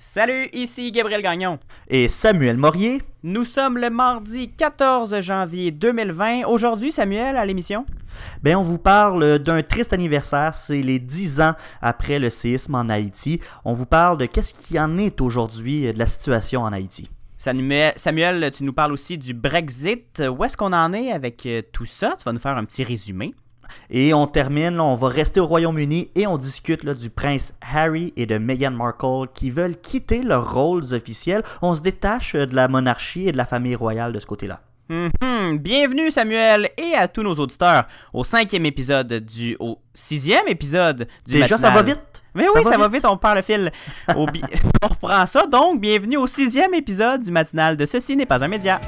Salut, ici Gabriel Gagnon et Samuel Morier. Nous sommes le mardi 14 janvier 2020. Aujourd'hui, Samuel, à l'émission, on vous parle d'un triste anniversaire. C'est les 10 ans après le séisme en Haïti. On vous parle de qu'est-ce qui en est aujourd'hui de la situation en Haïti. Samuel, tu nous parles aussi du Brexit. Où est-ce qu'on en est avec tout ça? Tu vas nous faire un petit résumé. Et on termine, on va rester au Royaume-Uni et on discute du prince Harry et de Meghan Markle qui veulent quitter leurs rôles officiels. On se détache de la monarchie et de la famille royale de ce côté-là. Bienvenue Samuel et à tous nos auditeurs au 6e épisode du Matinal. Déjà, ça va vite! Mais oui, ça va vite, on perd le fil. On reprend ça, donc bienvenue au 6e épisode du Matinal de Ceci n'est pas un média.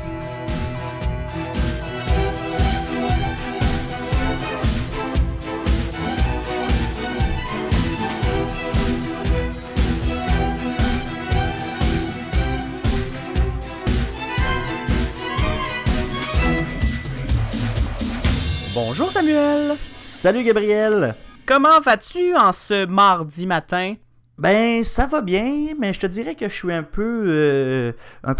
Bonjour Samuel! Salut Gabriel! Comment vas-tu en ce mardi matin? Ça va bien, mais je te dirais que je suis un peu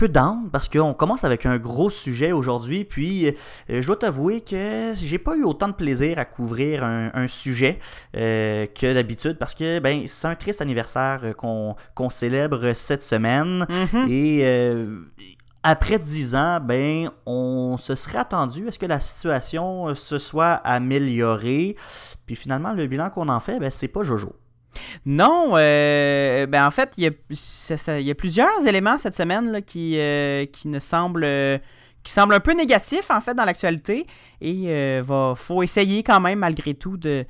down parce qu'on commence avec un gros sujet aujourd'hui, puis je dois t'avouer que j'ai pas eu autant de plaisir à couvrir un sujet que d'habitude parce que c'est un triste anniversaire qu'on célèbre cette semaine. Et... Après 10 ans, on se serait attendu à ce que la situation se soit améliorée. Puis finalement, le bilan qu'on en fait, c'est pas jojo. Non, en fait, il y a plusieurs éléments cette semaine là, qui semblent un peu négatifs en fait dans l'actualité. Et faut essayer quand même malgré tout de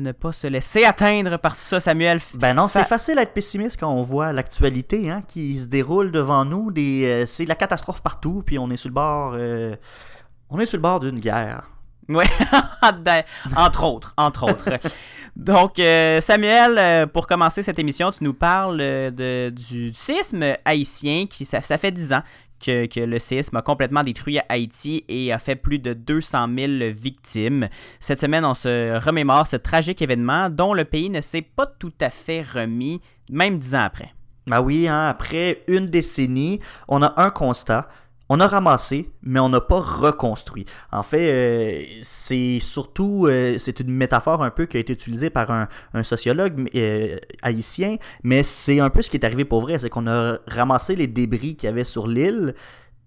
ne pas se laisser atteindre par tout ça, Samuel. Non, c'est facile d'être pessimiste quand on voit l'actualité qui se déroule devant nous. C'est la catastrophe partout, puis on est sur le bord d'une guerre. Oui, entre autres. Donc, Samuel, pour commencer cette émission, tu nous parles du séisme haïtien qui, ça fait 10 ans. Que le séisme a complètement détruit Haïti et a fait plus de 200 000 victimes. Cette semaine, on se remémore ce tragique événement dont le pays ne s'est pas tout à fait remis, même 10 ans après. Après une décennie, on a un constat. On a ramassé, mais on n'a pas reconstruit. En fait, c'est surtout, c'est une métaphore un peu qui a été utilisée par un sociologue haïtien, mais c'est un peu ce qui est arrivé pour vrai, c'est qu'on a ramassé les débris qu'il y avait sur l'île,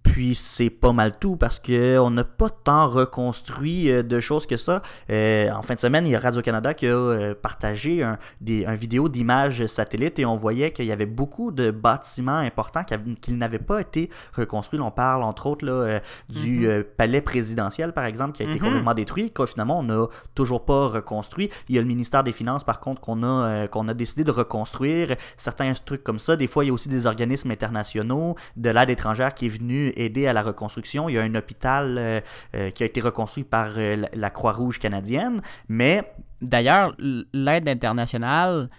puis c'est pas mal tout parce qu'on n'a pas tant reconstruit de choses que ça. En fin de semaine, il y a Radio-Canada qui a partagé un vidéo d'images satellites et on voyait qu'il y avait beaucoup de bâtiments importants qui n'avaient pas été reconstruits. On parle entre autres là, du palais présidentiel par exemple qui a été complètement détruit, que finalement on n'a toujours pas reconstruit. Il y a le ministère des Finances par contre qu'on a décidé de reconstruire. Certains trucs comme ça. Des fois, il y a aussi des organismes internationaux, de l'aide étrangère qui est venue aider à la reconstruction. Il y a un hôpital qui a été reconstruit par la Croix-Rouge canadienne, mais... D'ailleurs, l'aide internationale,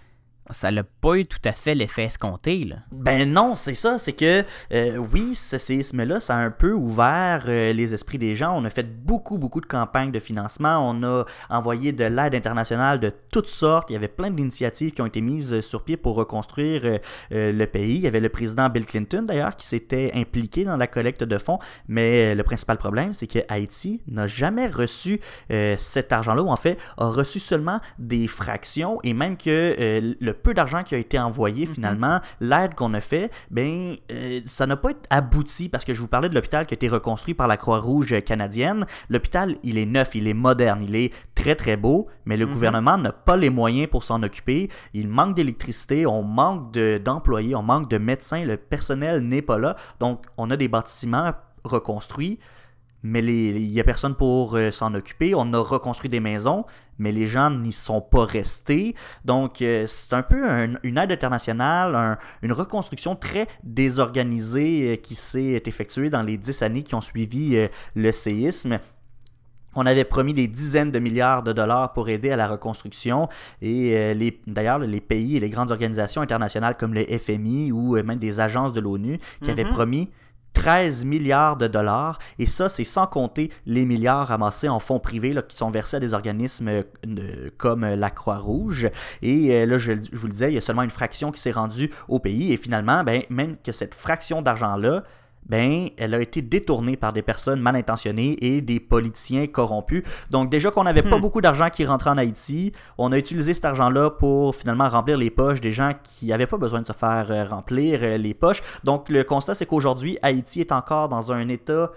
ça n'a pas eu tout à fait l'effet escompté, là. Non, c'est ça. C'est que, oui, ce séisme-là, ça a un peu ouvert les esprits des gens. On a fait beaucoup, beaucoup de campagnes de financement. On a envoyé de l'aide internationale de toutes sortes. Il y avait plein d'initiatives qui ont été mises sur pied pour reconstruire le pays. Il y avait le président Bill Clinton, d'ailleurs, qui s'était impliqué dans la collecte de fonds. Mais le principal problème, c'est que Haïti n'a jamais reçu cet argent-là, ou en fait, a reçu seulement des fractions, et même que le peu d'argent qui a été envoyé finalement, l'aide qu'on a fait, ça n'a pas été abouti parce que je vous parlais de l'hôpital qui a été reconstruit par la Croix-Rouge canadienne. L'hôpital, il est neuf, il est moderne, il est très très beau, mais le gouvernement n'a pas les moyens pour s'en occuper. Il manque d'électricité, on manque d'employés, on manque de médecins, le personnel n'est pas là. Donc, on a des bâtiments reconstruits, mais il n'y a personne pour s'en occuper. On a reconstruit des maisons, mais les gens n'y sont pas restés. Donc, c'est un peu une aide internationale, une reconstruction très désorganisée qui s'est effectuée dans les 10 années qui ont suivi le séisme. On avait promis des dizaines de milliards de dollars pour aider à la reconstruction et d'ailleurs les pays et les grandes organisations internationales comme le FMI ou même des agences de l'ONU qui avaient promis 13 milliards de dollars, et ça, c'est sans compter les milliards ramassés en fonds privés là, qui sont versés à des organismes comme la Croix-Rouge. Et là, je vous le disais, il y a seulement une fraction qui s'est rendue au pays, et finalement, ben, même que cette fraction d'argent-là, ben, elle a été détournée par des personnes mal intentionnées et des politiciens corrompus. Donc déjà qu'on n'avait pas beaucoup d'argent qui rentrait en Haïti, on a utilisé cet argent-là pour finalement remplir les poches des gens qui n'avaient pas besoin de se faire remplir les poches. Donc le constat, c'est qu'aujourd'hui, Haïti est encore dans un état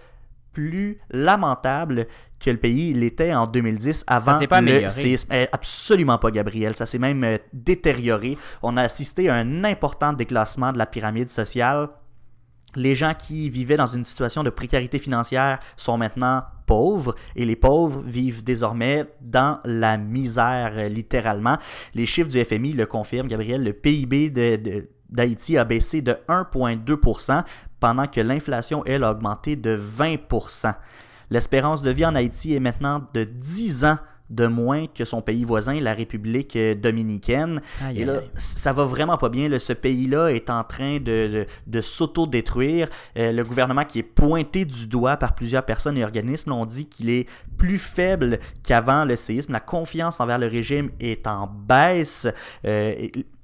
plus lamentable que le pays l'était en 2010 avant le séisme. Absolument pas, Gabriel. Ça s'est même détérioré. On a assisté à un important déclassement de la pyramide sociale. Les gens qui vivaient dans une situation de précarité financière sont maintenant pauvres, et les pauvres vivent désormais dans la misère, littéralement. Les chiffres du FMI le confirment, Gabriel. Le PIB d'Haïti a baissé de 1,2 % pendant que l'inflation, elle, a augmenté de 20 %. L'espérance de vie en Haïti est maintenant de 10 ans de moins que son pays voisin, la République dominicaine. Aïe, et là, ça va vraiment pas bien. Là, ce pays-là est en train de s'auto-détruire. Le gouvernement qui est pointé du doigt par plusieurs personnes et organismes, on dit qu'il est plus faible qu'avant le séisme. La confiance envers le régime est en baisse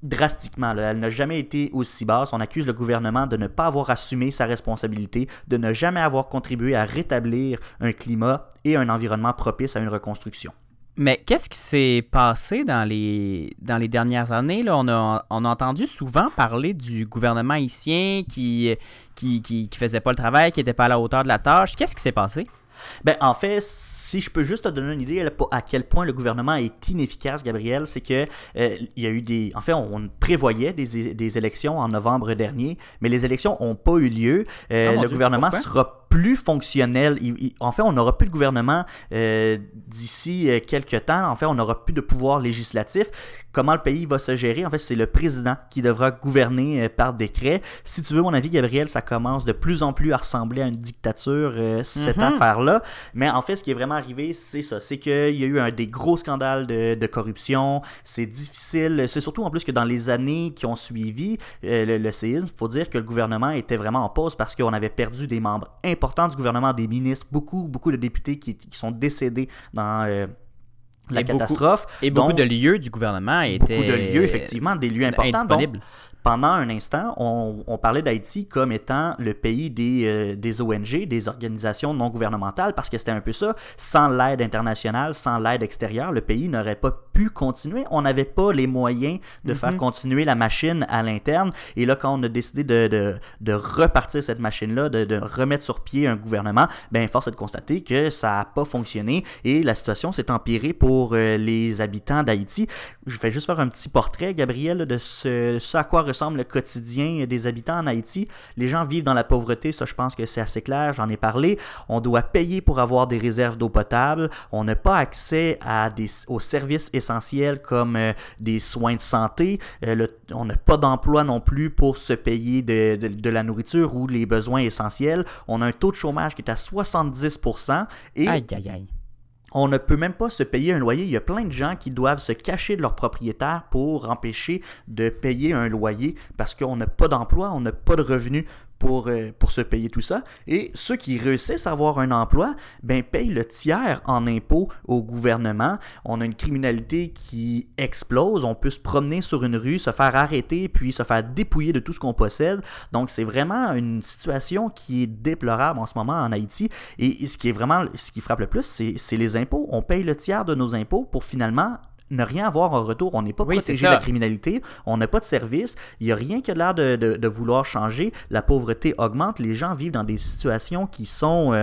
drastiquement. Là. Elle n'a jamais été aussi basse. On accuse le gouvernement de ne pas avoir assumé sa responsabilité, de ne jamais avoir contribué à rétablir un climat et un environnement propice à une reconstruction. Mais qu'est-ce qui s'est passé dans les dernières années? Là, on a entendu souvent parler du gouvernement haïtien qui faisait pas le travail, qui n'était pas à la hauteur de la tâche. Qu'est-ce qui s'est passé? Ben, en fait, si je peux juste te donner une idée à quel point le gouvernement est inefficace, Gabriel, c'est que il y a eu des... En fait, on prévoyait des élections en novembre dernier, mais les élections n'ont pas eu lieu. Le gouvernement sera plus fonctionnel. En fait, on n'aura plus de gouvernement d'ici quelques temps. En fait, on n'aura plus de pouvoir législatif. Comment le pays va se gérer? En fait, c'est le président qui devra gouverner par décret. Si tu veux, mon avis, Gabriel, ça commence de plus en plus à ressembler à une dictature, cette affaire-là. Mais en fait, ce qui est vraiment arrivé, c'est ça. C'est qu'il y a eu des gros scandales de corruption. C'est difficile. C'est surtout en plus que dans les années qui ont suivi le séisme, il faut dire que le gouvernement était vraiment en pause parce qu'on avait perdu des membres importants du gouvernement, des ministres, beaucoup de députés qui sont décédés dans la catastrophe. Et donc, beaucoup de lieux du gouvernement étaient... Beaucoup de lieux, effectivement, des lieux importants. Donc, pendant un instant, on parlait d'Haïti comme étant le pays des ONG, des organisations non gouvernementales, parce que c'était un peu ça. Sans l'aide internationale, sans l'aide extérieure, le pays n'aurait pas pu continuer. On n'avait pas les moyens de faire continuer la machine à l'interne. Et là, quand on a décidé de repartir cette machine-là, de remettre sur pied un gouvernement, bien, force est de constater que ça n'a pas fonctionné et la situation s'est empirée pour les habitants d'Haïti. Je vais juste faire un petit portrait, Gabriel, de ce à quoi ressemble le quotidien des habitants en Haïti. Les gens vivent dans la pauvreté, ça je pense que c'est assez clair, j'en ai parlé. On doit payer pour avoir des réserves d'eau potable. On n'a pas accès aux services essentiels comme des soins de santé. On n'a pas d'emploi non plus pour se payer de la nourriture ou les besoins essentiels. On a un taux de chômage qui est à 70 % et... Aïe, aïe, aïe. On ne peut même pas se payer un loyer. Il y a plein de gens qui doivent se cacher de leurs propriétaires pour empêcher de payer un loyer parce qu'on n'a pas d'emploi, on n'a pas de revenus pour se payer tout ça. Et ceux qui réussissent à avoir un emploi, ben, payent le tiers en impôts au gouvernement. On a une criminalité qui explose. On peut se promener sur une rue, se faire arrêter, puis se faire dépouiller de tout ce qu'on possède. Donc, c'est vraiment une situation qui est déplorable en ce moment en Haïti. Et ce qui frappe le plus, c'est les impôts. On paye le tiers de nos impôts pour finalement ne rien avoir en retour. On n'est pas protégé de la criminalité, on n'a pas de service, il n'y a rien qui a l'air de vouloir changer. La pauvreté augmente, les gens vivent dans des situations qui sont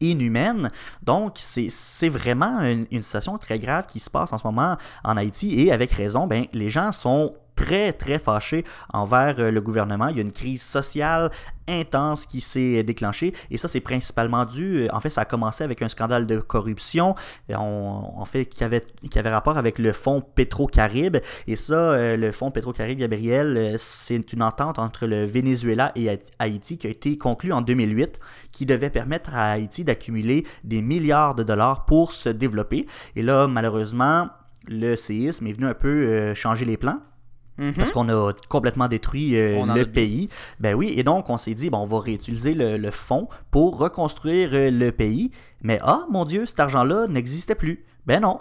inhumaines. Donc, c'est vraiment une situation très grave qui se passe en ce moment en Haïti et avec raison, ben, les gens sont très, très fâchés envers le gouvernement. Il y a une crise sociale intense qui s'est déclenchée et ça, c'est principalement dû... En fait, ça a commencé avec un scandale de corruption qui avait rapport avec le fonds Petro-Caribe. Et ça, le fonds Petro-Caribe, Gabriel, c'est une entente entre le Venezuela et Haïti qui a été conclue en 2008 qui devait permettre à Haïti d'accumuler des milliards de dollars pour se développer. Et là, malheureusement, le séisme est venu un peu changer les plans. Mm-hmm. Parce qu'on a complètement détruit le pays. Ben oui, et donc on s'est dit, ben, on va réutiliser le fonds pour reconstruire le pays. Mais ah, mon Dieu, cet argent-là n'existait plus. Ben non,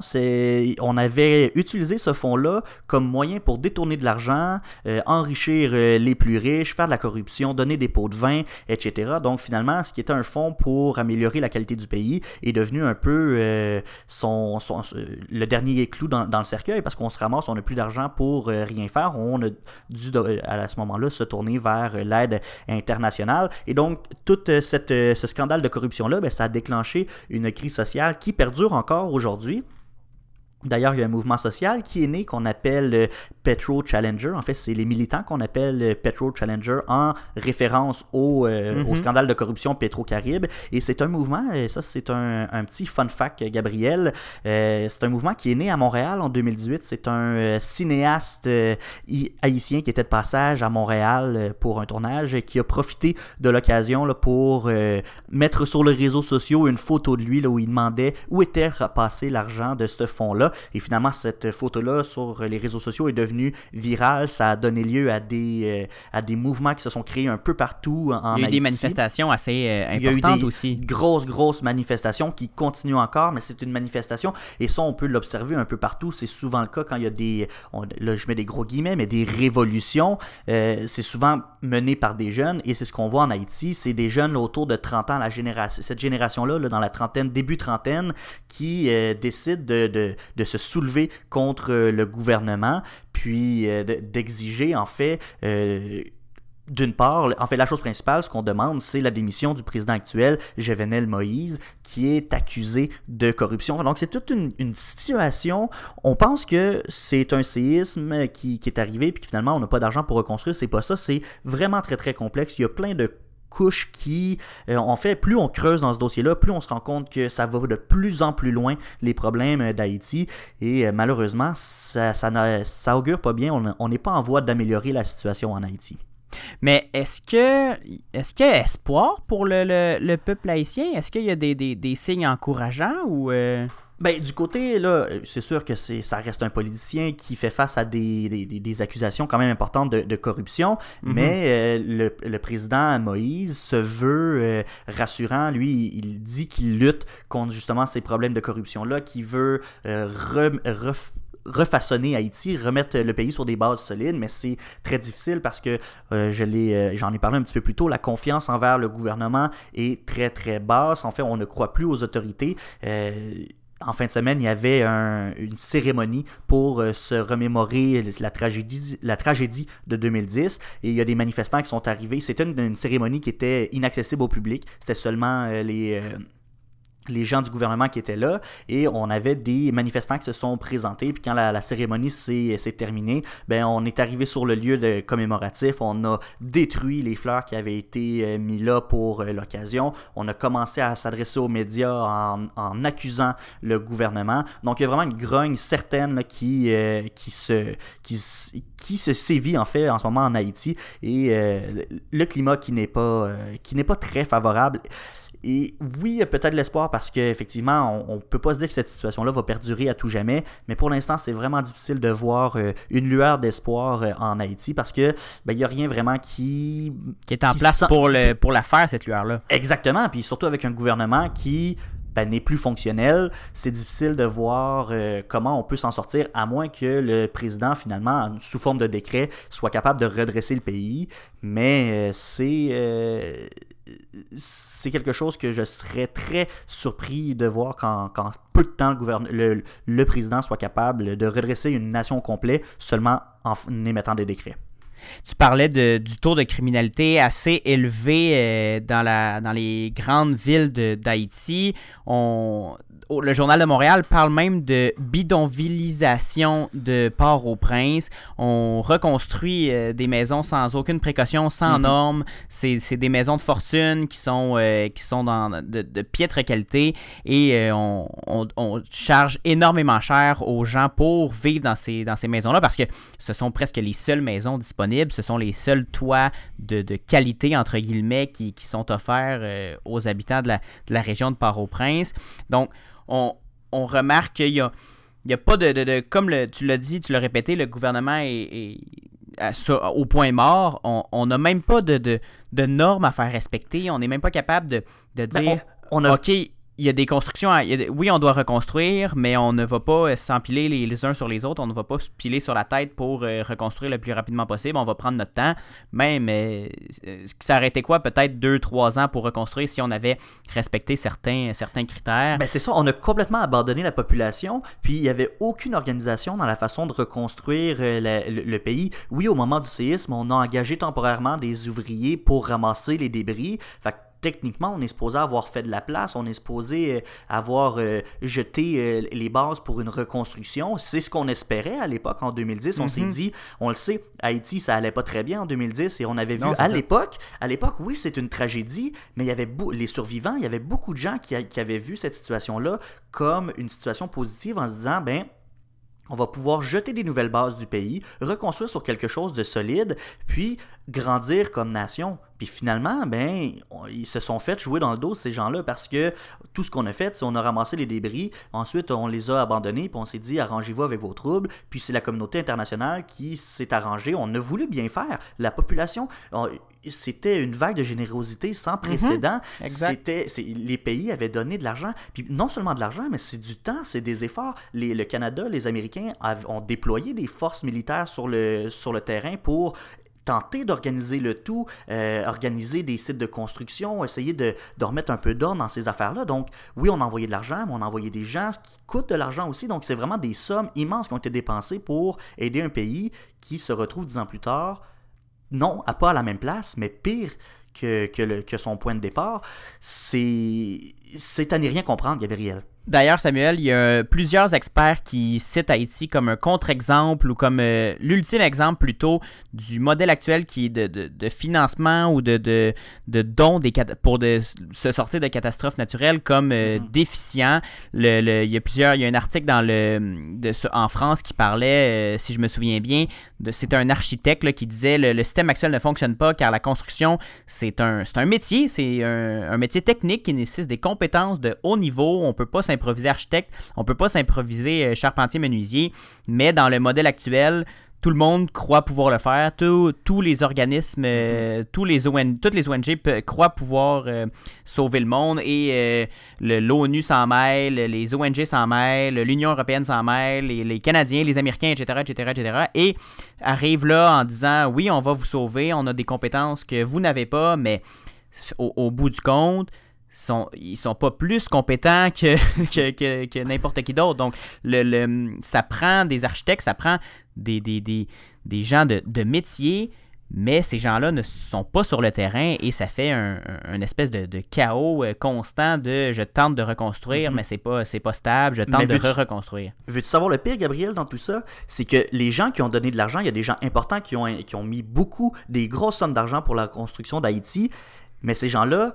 on avait utilisé ce fonds-là comme moyen pour détourner de l'argent, enrichir les plus riches, faire de la corruption, donner des pots de vin, etc. Donc finalement, ce qui était un fonds pour améliorer la qualité du pays est devenu un peu le dernier clou dans le cercueil, parce qu'on se ramasse, on n'a plus d'argent pour rien faire. On a dû à ce moment-là se tourner vers l'aide internationale. Et donc, tout ce scandale de corruption-là, ben, ça a déclenché une crise sociale qui perdure encore aujourd'hui. D'ailleurs, il y a un mouvement social qui est né qu'on appelle Petro Challenger. En fait, c'est les militants qu'on appelle Petro Challenger en référence au scandale de corruption Petro-Caribe. Et c'est un mouvement, et ça c'est un petit fun fact, Gabriel, c'est un mouvement qui est né à Montréal en 2018. C'est un cinéaste haïtien qui était de passage à Montréal pour un tournage et qui a profité de l'occasion là, pour mettre sur les réseaux sociaux une photo de lui là, où il demandait où était passé l'argent de ce fonds-là. Et finalement, cette photo-là sur les réseaux sociaux est devenue virale. Ça a donné lieu à des mouvements qui se sont créés un peu partout en Haïti. Il y a eu des manifestations assez importantes aussi. Il y a eu des grosses manifestations qui continuent encore, mais c'est une manifestation. Et ça, on peut l'observer un peu partout. C'est souvent le cas quand il y a là, je mets des gros guillemets, mais des révolutions. C'est souvent mené par des jeunes. Et c'est ce qu'on voit en Haïti. C'est des jeunes autour de 30 ans, cette génération-là, dans la trentaine, début trentaine, qui décident de se soulever contre le gouvernement, puis d'exiger en fait d'une part, en fait, la chose principale, ce qu'on demande, c'est la démission du président actuel, Jovenel Moïse, qui est accusé de corruption. Donc, c'est toute une situation. On pense que c'est un séisme qui est arrivé, puis que finalement, on n'a pas d'argent pour reconstruire. C'est pas ça. C'est vraiment très, très complexe. Il y a plein de couche qui, en fait, plus on creuse dans ce dossier-là, plus on se rend compte que ça va de plus en plus loin, les problèmes d'Haïti. Et malheureusement, ça augure pas bien. On n'est pas en voie d'améliorer la situation en Haïti. Mais est-ce qu'il y a espoir pour le peuple haïtien? Est-ce qu'il y a des signes encourageants ou... Ben, du côté, là, c'est sûr que ça reste un politicien qui fait face à des accusations quand même importantes de corruption, mm-hmm. mais le président Moïse se veut rassurant. Lui, il dit qu'il lutte contre justement ces problèmes de corruption-là, qu'il veut refaçonner Haïti, remettre le pays sur des bases solides, mais c'est très difficile parce que, j'en ai parlé un petit peu plus tôt, la confiance envers le gouvernement est très, très basse. En fait, on ne croit plus aux autorités. En fin de semaine, il y avait une cérémonie pour se remémorer la tragédie de 2010. Et il y a des manifestants qui sont arrivés. C'était une cérémonie qui était inaccessible au public. C'était seulement les gens du gouvernement qui étaient là, et on avait des manifestants qui se sont présentés, puis quand la cérémonie s'est terminée, ben on est arrivé sur le lieu commémoratif, on a détruit les fleurs qui avaient été mises là pour l'occasion, on a commencé à s'adresser aux médias en accusant le gouvernement. Donc il y a vraiment une grogne certaine là, qui se sévit en fait en ce moment en Haïti, et le climat qui n'est pas très favorable. Et oui, il y a peut-être de l'espoir parce qu'effectivement, on ne peut pas se dire que cette situation-là va perdurer à tout jamais, mais pour l'instant, c'est vraiment difficile de voir une lueur d'espoir en Haïti parce que ben, il n'y a rien vraiment qui est en place pour la faire, cette lueur-là. Exactement, puis surtout avec un gouvernement qui... Ben, n'est plus fonctionnel. C'est difficile de voir comment on peut s'en sortir, à moins que le président, finalement, sous forme de décret, soit capable de redresser le pays. Mais c'est quelque chose que je serais très surpris de voir quand peu de temps le président soit capable de redresser une nation complète seulement en émettant des décrets. Tu parlais du taux de criminalité assez élevé dans les grandes villes d'Haïti. Le Journal de Montréal parle même de bidonvillisation de Port-au-Prince. On reconstruit des maisons sans aucune précaution, sans mm-hmm. normes. C'est des maisons de fortune qui sont de piètre qualité, et on charge énormément cher aux gens pour vivre dans ces maisons-là, parce que ce sont presque les seules maisons disponibles. Ce sont les seuls toits de qualité, entre guillemets, qui sont offerts aux habitants de la région de Port-au-Prince. Donc, on remarque qu'il y a Il n'y a pas de comme tu l'as dit, tu l'as répété, le gouvernement est au point mort. On n'a même pas de normes à faire respecter. On n'est même pas capable de dire OK, il y a des constructions. Oui, on doit reconstruire, mais on ne va pas s'empiler les uns sur les autres. On ne va pas se piler sur la tête pour reconstruire le plus rapidement possible. On va prendre notre temps. Même, ça aurait été quoi, peut-être 2-3 ans pour reconstruire si on avait respecté certains critères. Ben c'est ça, on a complètement abandonné la population, puis il n'y avait aucune organisation dans la façon de reconstruire le pays. Oui, au moment du séisme, on a engagé temporairement des ouvriers pour ramasser les débris. Fait que techniquement, on est supposé avoir fait de la place, on est supposé avoir jeté les bases pour une reconstruction. C'est ce qu'on espérait à l'époque, en 2010. Mm-hmm. On s'est dit, on le sait, Haïti, ça allait pas très bien en 2010 et on avait vu à l'époque, oui, c'est une tragédie, mais il y avait les survivants, il y avait beaucoup de gens qui avaient vu cette situation-là comme une situation positive en se disant, ben, on va pouvoir jeter des nouvelles bases du pays, reconstruire sur quelque chose de solide, puis grandir comme nation. Puis finalement, ils se sont fait jouer dans le dos, ces gens-là, parce que tout ce qu'on a fait, c'est qu'on a ramassé les débris, ensuite on les a abandonnés, puis on s'est dit « arrangez-vous avec vos troubles », puis c'est la communauté internationale qui s'est arrangée, on a voulu bien faire. La population, c'était une vague de générosité sans précédent. Mm-hmm. Exact. Les pays avaient donné de l'argent, puis non seulement de l'argent, mais c'est du temps, c'est des efforts. Le Canada, les Américains ont déployé des forces militaires sur le terrain pour tenter d'organiser le tout, organiser des sites de construction, essayer de remettre un peu d'ordre dans ces affaires-là. Donc, oui, on a envoyé de l'argent, mais on a envoyé des gens qui coûtent de l'argent aussi. Donc, c'est vraiment des sommes immenses qui ont été dépensées pour aider un pays qui se retrouve 10 ans plus tard, non, pas à la même place, mais pire que son point de départ. C'est à n'y rien comprendre, Gabriel. D'ailleurs, Samuel, il y a plusieurs experts qui citent Haïti comme un contre-exemple ou comme l'ultime exemple plutôt du modèle actuel qui est de financement ou de dons pour se sortir de catastrophes naturelles comme déficient. Il y a un article en France qui parlait, si je me souviens bien, c'était un architecte là, qui disait le système actuel ne fonctionne pas car la construction, c'est un métier, c'est un métier technique qui nécessite des compétences de haut niveau. On ne peut pas improviser architecte, on peut pas s'improviser charpentier menuisier, mais dans le modèle actuel, tout le monde croit pouvoir le faire, tous les organismes, toutes les ONG croient pouvoir sauver le monde et l'ONU s'en mêle, les ONG s'en mêlent, l'Union européenne s'en mêle, les Canadiens, les Américains, etc. Et arrivent là en disant oui, on va vous sauver, on a des compétences que vous n'avez pas, mais au bout du compte, ils sont pas plus compétents que n'importe qui d'autre. Donc, ça prend des architectes, ça prend des gens de métier, mais ces gens-là ne sont pas sur le terrain et ça fait un espèce de chaos constant de « je tente de reconstruire, mais c'est pas stable, je tente de reconstruire ». Veux-tu savoir le pire, Gabriel, dans tout ça? C'est que les gens qui ont donné de l'argent, il y a des gens importants qui ont mis des grosses sommes d'argent pour la reconstruction d'Haïti. Mais ces gens-là,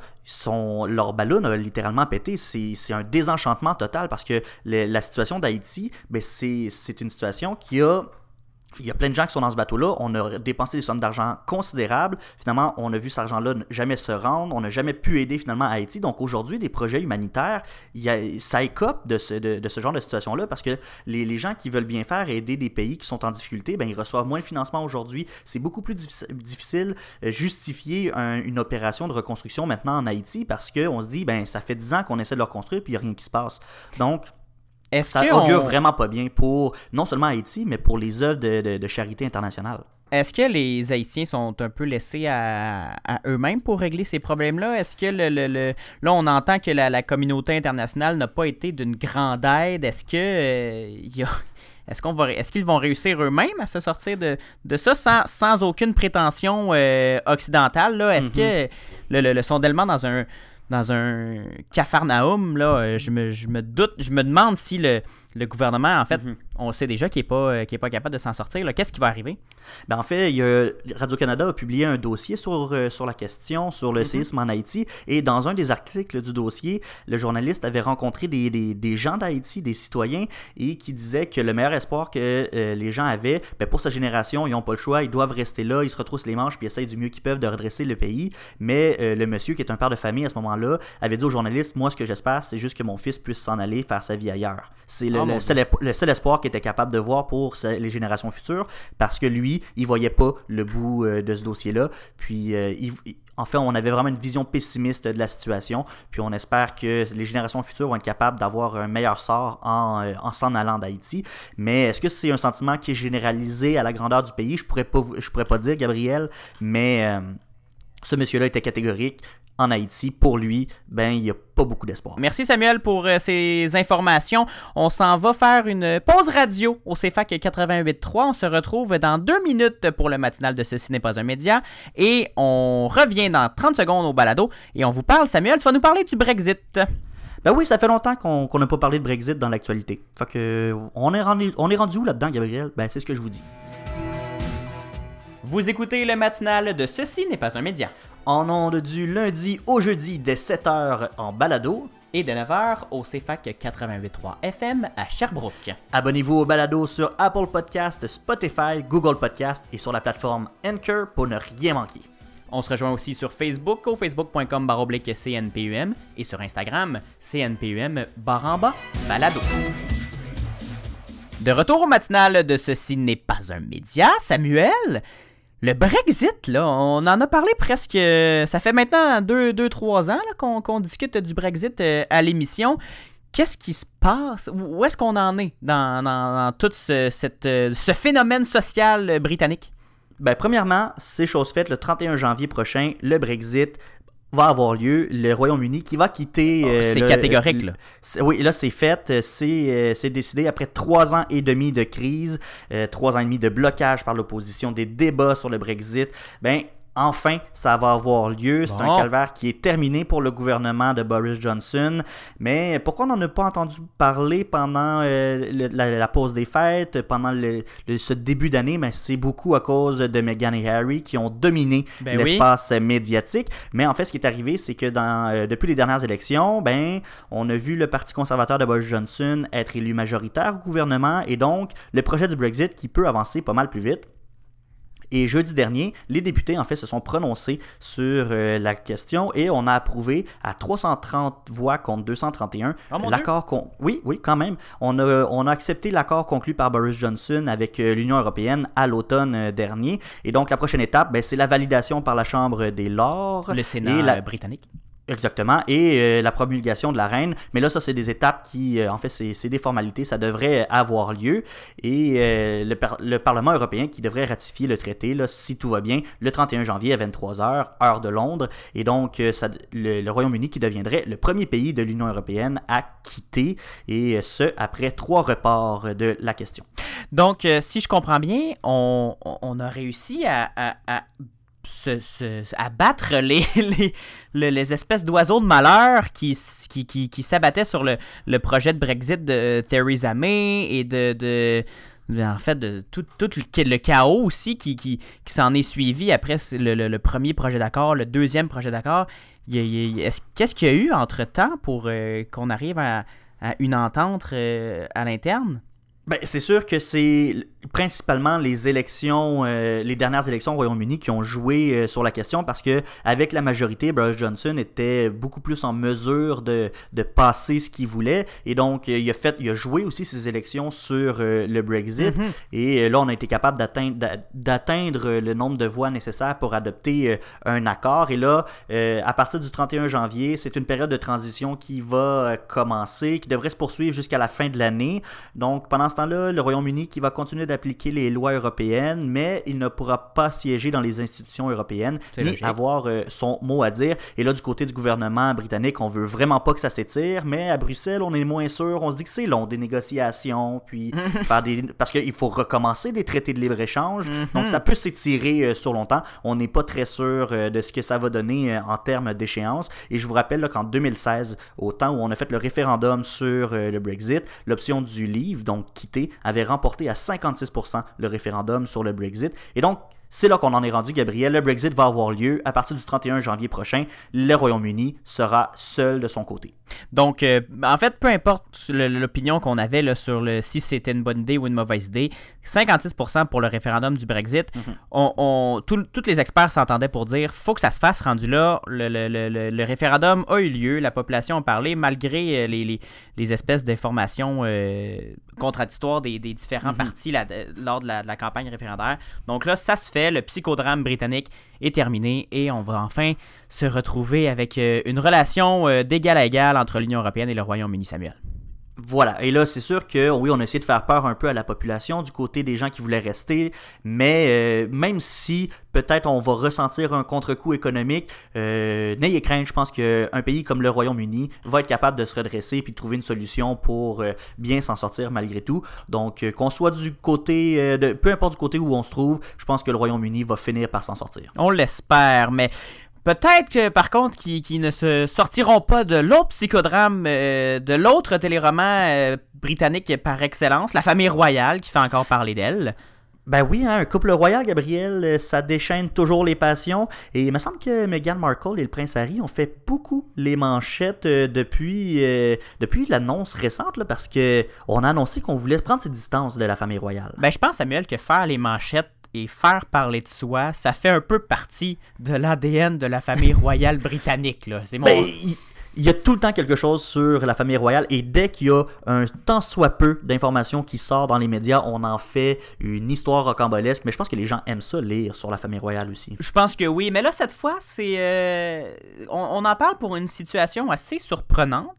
leur ballon a littéralement pété. C'est un désenchantement total parce que la situation d'Haïti, c'est une situation qui a... Il y a plein de gens qui sont dans ce bateau-là. On a dépensé des sommes d'argent considérables. Finalement, on a vu cet argent-là jamais se rendre. On n'a jamais pu aider finalement Haïti. Donc aujourd'hui, des projets humanitaires, ça écope de ce genre de situation-là parce que les gens qui veulent bien faire et aider des pays qui sont en difficulté, ils reçoivent moins de financement aujourd'hui. C'est beaucoup plus difficile justifier une opération de reconstruction maintenant en Haïti parce qu'on se dit, ça fait 10 ans qu'on essaie de le reconstruire puis il n'y a rien qui se passe. Donc... ça augure vraiment pas bien pour non seulement Haïti, mais pour les œuvres de charité internationale. Est-ce que les Haïtiens sont un peu laissés à eux-mêmes pour régler ces problèmes-là? Est-ce que là, on entend que la communauté internationale n'a pas été d'une grande aide. Est-ce qu'ils vont réussir eux-mêmes à se sortir de ça sans aucune prétention occidentale? Là? Est-ce que le sondellement dans un Capharnaüm, là, je me demande si le gouvernement, en fait, on sait déjà qu'il n'est pas capable de s'en sortir. Là. Qu'est-ce qui va arriver? En fait, Radio-Canada a publié un dossier sur la question, sur le séisme en Haïti. Et dans un des articles du dossier, le journaliste avait rencontré des gens d'Haïti, des citoyens, et qui disaient que le meilleur espoir que les gens avaient, pour sa génération, ils n'ont pas le choix, ils doivent rester là, ils se retroussent les manches puis essayent du mieux qu'ils peuvent de redresser le pays. Mais le monsieur, qui est un père de famille à ce moment-là, avait dit au journaliste, moi, ce que j'espère, c'est juste que mon fils puisse s'en aller faire sa vie ailleurs. C'est le le seul espoir qu'il était capable de voir pour les générations futures, parce que lui, il voyait pas le bout de ce dossier-là. Puis, enfin, on avait vraiment une vision pessimiste de la situation. Puis, on espère que les générations futures vont être capables d'avoir un meilleur sort en s'en allant d'Haïti. Mais est-ce que c'est un sentiment qui est généralisé à la grandeur du pays? Je pourrais pas dire, Gabriel, mais ce monsieur-là était catégorique. En Haïti, pour lui, il n'y a pas beaucoup d'espoir. Merci Samuel pour ces informations. On s'en va faire une pause radio au CFAC 88.3. On se retrouve dans 2 minutes pour le matinal de Ceci n'est pas un média. Et on revient dans 30 secondes au balado. Et on vous parle, Samuel, tu vas nous parler du Brexit. Ben oui, ça fait longtemps qu'on n'a pas parlé de Brexit dans l'actualité. Fait que, on est rendu où là-dedans, Gabriel? Ben c'est ce que je vous dis. Vous écoutez le matinal de Ceci n'est pas un média. En ondes du lundi au jeudi dès 7h en balado et dès 9h au CFAC 88.3 FM à Sherbrooke. Abonnez-vous au balado sur Apple Podcast, Spotify, Google Podcast et sur la plateforme Anchor pour ne rien manquer. On se rejoint aussi sur Facebook au facebook.com/CNPUM et sur Instagram CNPUM_balado. De retour au matinal de Ceci n'est pas un média, Samuel. Le Brexit, là, on en a parlé presque, ça fait maintenant 2-3 ans là, qu'on discute du Brexit à l'émission. Qu'est-ce qui se passe? Où est-ce qu'on en est dans tout ce phénomène social britannique? Ben, premièrement, c'est chose faite, le 31 janvier prochain, le Brexit va avoir lieu, le Royaume-Uni qui va quitter... c'est catégorique, là. Oui, là, c'est fait. C'est décidé après 3 ans et demi de crise, 3 ans et demi de blocage par l'opposition, des débats sur le Brexit. Ben enfin, ça va avoir lieu. C'est un calvaire qui est terminé pour le gouvernement de Boris Johnson. Mais pourquoi on n'en a pas entendu parler pendant la pause des fêtes, pendant ce début d'année? Ben, c'est beaucoup à cause de Meghan et Harry qui ont dominé l'espace médiatique. Mais en fait, ce qui est arrivé, c'est que depuis les dernières élections, on a vu le Parti conservateur de Boris Johnson être élu majoritaire au gouvernement et donc le projet du Brexit qui peut avancer pas mal plus vite. Et jeudi dernier, les députés, en fait, se sont prononcés sur la question et on a approuvé à 330 voix contre 231 l'accord... Oui, quand même. On a accepté l'accord conclu par Boris Johnson avec l'Union européenne à l'automne dernier. Et donc, la prochaine étape, c'est la validation par la Chambre des Lords. Le Sénat et britannique. Exactement, et la promulgation de la reine. Mais là, ça, c'est des étapes qui, en fait, c'est des formalités. Ça devrait avoir lieu. Et le Parlement européen qui devrait ratifier le traité, là, si tout va bien, le 31 janvier à 23h, heure de Londres. Et donc, le Royaume-Uni qui deviendrait le premier pays de l'Union européenne à quitter. Et ce, après 3 reports de la question. Donc, si je comprends bien, on a réussi à battre les espèces d'oiseaux de malheur qui s'abattaient sur le projet de Brexit de Theresa May et de tout le chaos aussi qui s'en est suivi après le premier projet d'accord, le deuxième projet d'accord. Qu'est-ce qu'il y a eu entre-temps pour qu'on arrive à une entente à l'interne? Ben, c'est sûr que c'est principalement les dernières élections au Royaume-Uni qui ont joué sur la question parce que avec la majorité, Boris Johnson était beaucoup plus en mesure de passer ce qu'il voulait et donc il a joué aussi ces élections sur le Brexit et là on a été capable d'atteindre le nombre de voix nécessaires pour adopter un accord et là à partir du 31 janvier, c'est une période de transition qui va commencer, qui devrait se poursuivre jusqu'à la fin de l'année. Donc pendant temps-là, le Royaume-Uni qui va continuer d'appliquer les lois européennes, mais il ne pourra pas siéger dans les institutions européennes ni avoir son mot à dire. Et là, du côté du gouvernement britannique, on veut vraiment pas que ça s'étire, mais à Bruxelles, on est moins sûr. On se dit que c'est long, des négociations, puis parce qu'il faut recommencer des traités de libre-échange. Donc, ça peut s'étirer sur longtemps. On n'est pas très sûr de ce que ça va donner en termes d'échéance. Et je vous rappelle là, qu'en 2016, au temps où on a fait le référendum sur le Brexit, l'option du Leave, donc quitter, avait remporté à 56% le référendum sur le Brexit. Et donc, C'est là qu'on en est rendu, Gabriel. Le Brexit va avoir lieu. À partir du 31 janvier prochain, le Royaume-Uni sera seul de son côté. Donc, en fait, peu importe l'opinion qu'on avait là, sur le si c'était une bonne idée ou une mauvaise idée, 56% pour le référendum du Brexit, tous les experts s'entendaient pour dire « faut que ça se fasse rendu là, le référendum a eu lieu, la population a parlé, malgré les espèces d'informations contradictoires des différents partis lors de la campagne référendaire. » Donc là, ça se fait. Le psychodrame britannique est terminé et on va enfin se retrouver avec une relation d'égal à égal entre l'Union européenne et le Royaume-Uni, Samuel. Voilà. Et là, c'est sûr que, oui, on a essayé de faire peur un peu à la population du côté des gens qui voulaient rester, mais même si peut-être on va ressentir un contre-coup économique, n'ayez crainte, je pense qu'un pays comme le Royaume-Uni va être capable de se redresser puis de trouver une solution pour bien s'en sortir malgré tout. Donc, qu'on soit du côté, peu importe du côté où on se trouve, je pense que le Royaume-Uni va finir par s'en sortir. On l'espère, mais... peut-être que, par contre, qu'ils ne se sortiront pas de l'autre psychodrame, de l'autre téléroman britannique par excellence, la famille royale qui fait encore parler d'elle. Ben oui, hein, un couple royal, Gabriel, ça déchaîne toujours les passions. Et il me semble que Meghan Markle et le prince Harry ont fait beaucoup les manchettes depuis l'annonce récente, là, parce qu'on a annoncé qu'on voulait prendre ses distances de la famille royale. Ben je pense, Samuel, que faire les manchettes et faire parler de soi, ça fait un peu partie de l'ADN de la famille royale britannique, là. C'est mon... ben, il y a tout le temps quelque chose sur la famille royale et dès qu'il y a un tant soit peu d'informations qui sortent dans les médias, on en fait une histoire rocambolesque. Mais je pense que les gens aiment ça, lire sur la famille royale aussi. Je pense que oui. Mais là, cette fois, c'est on en parle pour une situation assez surprenante.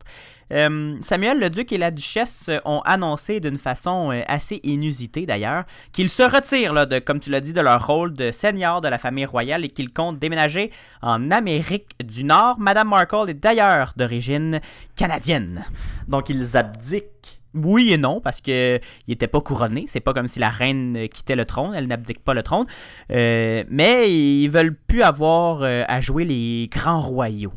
Samuel, le duc et la duchesse ont annoncé d'une façon assez inusitée d'ailleurs qu'ils se retirent, là, comme tu l'as dit, de leur rôle de seigneur de la famille royale et qu'ils comptent déménager en Amérique du Nord. Madame Markle est d'ailleurs d'origine canadienne. Donc ils abdiquent. Oui et non, parce qu'il n'était pas couronné. C'est pas comme si la reine quittait le trône. Elle n'abdique pas le trône. Mais ils veulent plus avoir à jouer les grands royaux.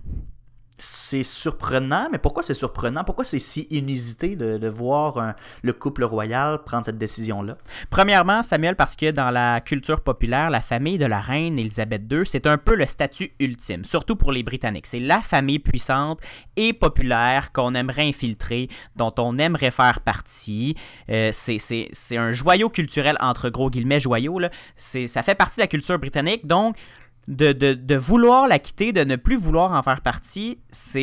C'est surprenant, mais pourquoi c'est surprenant? Pourquoi c'est si inusité de voir le couple royal prendre cette décision-là? Premièrement, Samuel, parce que dans la culture populaire, la famille de la reine Elizabeth II, c'est un peu le statut ultime, surtout pour les Britanniques. C'est la famille puissante et populaire qu'on aimerait infiltrer, dont on aimerait faire partie. C'est un joyau culturel, entre gros guillemets, joyau, là. Ça fait partie de la culture britannique, donc... De vouloir la quitter, de ne plus vouloir en faire partie, c'est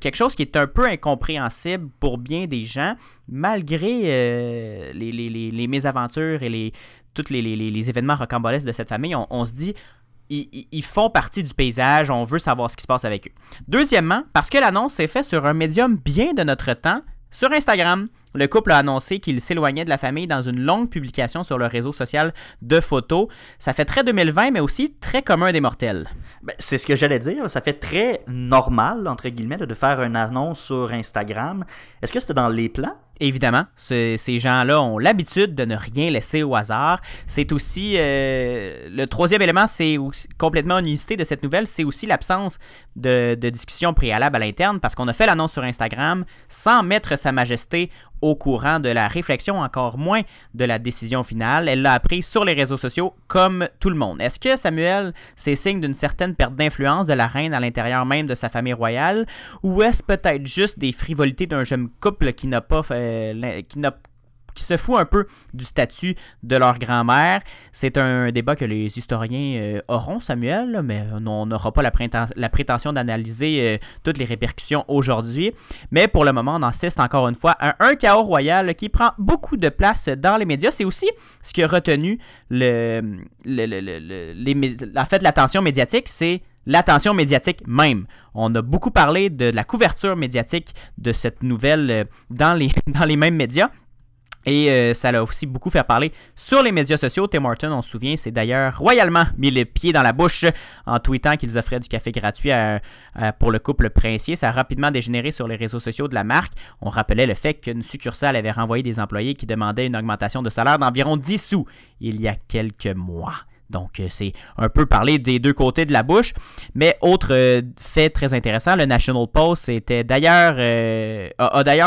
quelque chose qui est un peu incompréhensible pour bien des gens, malgré les mésaventures et tous les événements rocambolesques de cette famille. On se dit, ils font partie du paysage, on veut savoir ce qui se passe avec eux. Deuxièmement, parce que l'annonce s'est faite sur un médium bien de notre temps, sur Instagram. Le couple a annoncé qu'il s'éloignait de la famille dans une longue publication sur le réseau social de photos. Ça fait très 2020, mais aussi très commun des mortels. Ben, c'est ce que j'allais dire. Ça fait très normal, entre guillemets, de faire une annonce sur Instagram. Est-ce que c'était dans les plans? Évidemment, ces gens-là ont l'habitude de ne rien laisser au hasard. C'est aussi, le troisième élément, c'est aussi, complètement inusité de cette nouvelle, c'est aussi l'absence de discussion préalable à l'interne, parce qu'on a fait l'annonce sur Instagram sans mettre Sa Majesté au courant de la réflexion, encore moins de la décision finale. Elle l'a appris sur les réseaux sociaux comme tout le monde. Est-ce que, Samuel, c'est signe d'une certaine perte d'influence de la reine à l'intérieur même de sa famille royale, ou est-ce peut-être juste des frivolités d'un jeune couple qui n'a pas qui se fout un peu du statut de leur grand-mère? C'est un débat que les historiens auront, Samuel, là, mais on n'aura pas la prétention d'analyser toutes les répercussions aujourd'hui. Mais pour le moment, on insiste encore une fois à un chaos royal qui prend beaucoup de place dans les médias. C'est aussi ce qui a retenu l'attention médiatique, c'est l'attention médiatique même. On a beaucoup parlé de la couverture médiatique de cette nouvelle dans les mêmes médias. Et ça l'a aussi beaucoup fait parler sur les médias sociaux. Tim Hortons, on se souvient, s'est d'ailleurs royalement mis les pieds dans la bouche en tweetant qu'ils offraient du café gratuit pour le couple princier. Ça a rapidement dégénéré sur les réseaux sociaux de la marque. On rappelait le fait qu'une succursale avait renvoyé des employés qui demandaient une augmentation de salaire d'environ 10 sous il y a quelques mois. Donc, c'est un peu parler des deux côtés de la bouche. Mais autre fait très intéressant, le National Post a d'ailleurs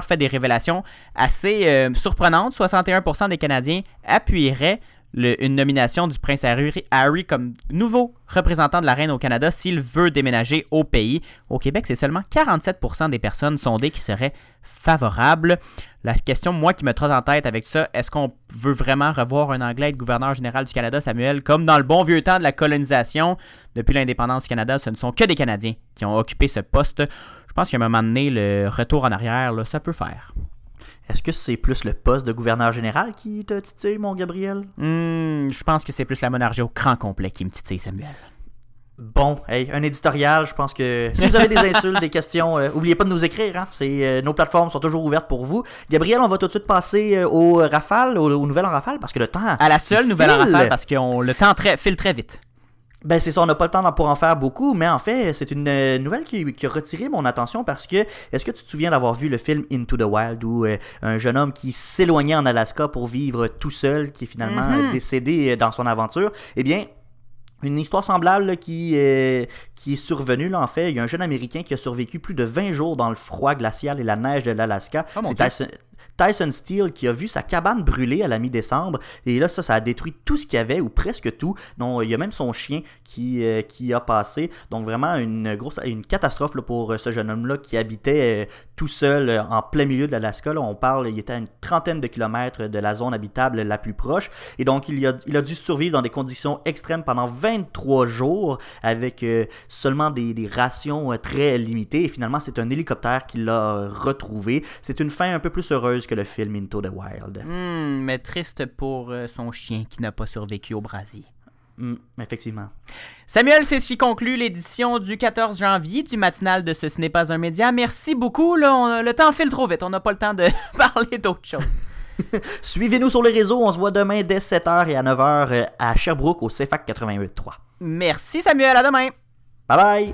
fait des révélations assez surprenantes. 61% des Canadiens appuieraient une nomination du prince Harry comme nouveau représentant de la reine au Canada s'il veut déménager au pays. Au Québec, c'est seulement 47% des personnes sondées qui seraient favorables. La question, moi, qui me trotte en tête avec ça, est-ce qu'on veut vraiment revoir un Anglais être gouverneur général du Canada, Samuel, comme dans le bon vieux temps de la colonisation? Depuis l'indépendance du Canada, ce ne sont que des Canadiens qui ont occupé ce poste. Je pense qu'à un moment donné, le retour en arrière, là, ça peut faire. Est-ce que c'est plus le poste de gouverneur général qui te titille, mon Gabriel? Je pense que c'est plus la monarchie au grand complet qui me titille, Samuel. Bon, hey, un éditorial, je pense que si vous avez des insultes, des questions, n'oubliez pas de nous écrire. Hein? Nos plateformes sont toujours ouvertes pour vous. Gabriel, on va tout de suite passer aux rafales, aux nouvelles en rafale, parce que le temps... À la seule nouvelle en rafale, parce que le temps file très vite. Ben c'est ça, on n'a pas le temps pour en faire beaucoup, mais en fait, c'est une nouvelle qui a retiré mon attention parce que, est-ce que tu te souviens d'avoir vu le film Into the Wild où un jeune homme qui s'éloignait en Alaska pour vivre tout seul, qui est finalement décédé dans son aventure? Eh bien, une histoire semblable là, qui est survenue, là, en fait. Il y a un jeune Américain qui a survécu plus de 20 jours dans le froid glacial et la neige de l'Alaska. Oh, c'est Tyson Steele qui a vu sa cabane brûler à la mi-décembre. Et là, ça a détruit tout ce qu'il y avait, ou presque tout. Donc, il y a même son chien qui a passé. Donc, vraiment, une catastrophe là, pour ce jeune homme-là qui habitait tout seul en plein milieu de l'Alaska. Là, on parle, il était à une trentaine de kilomètres de la zone habitable la plus proche. Et donc, il a dû survivre dans des conditions extrêmes pendant 23 jours avec seulement des rations très limitées. Et finalement, c'est un hélicoptère qui l'a retrouvé. C'est une fin un peu plus heureuse que le film Into the Wild. Mais triste pour son chien qui n'a pas survécu au brasier. Effectivement. Samuel, c'est ce qui conclut l'édition du 14 janvier du matinal de Ceci n'est pas un média. Merci beaucoup. Là, le temps file trop vite. On n'a pas le temps de parler d'autre chose. Suivez-nous sur les réseaux. On se voit demain dès 7h et à 9h à Sherbrooke au CFAC 88.3. Merci Samuel. À demain. Bye bye.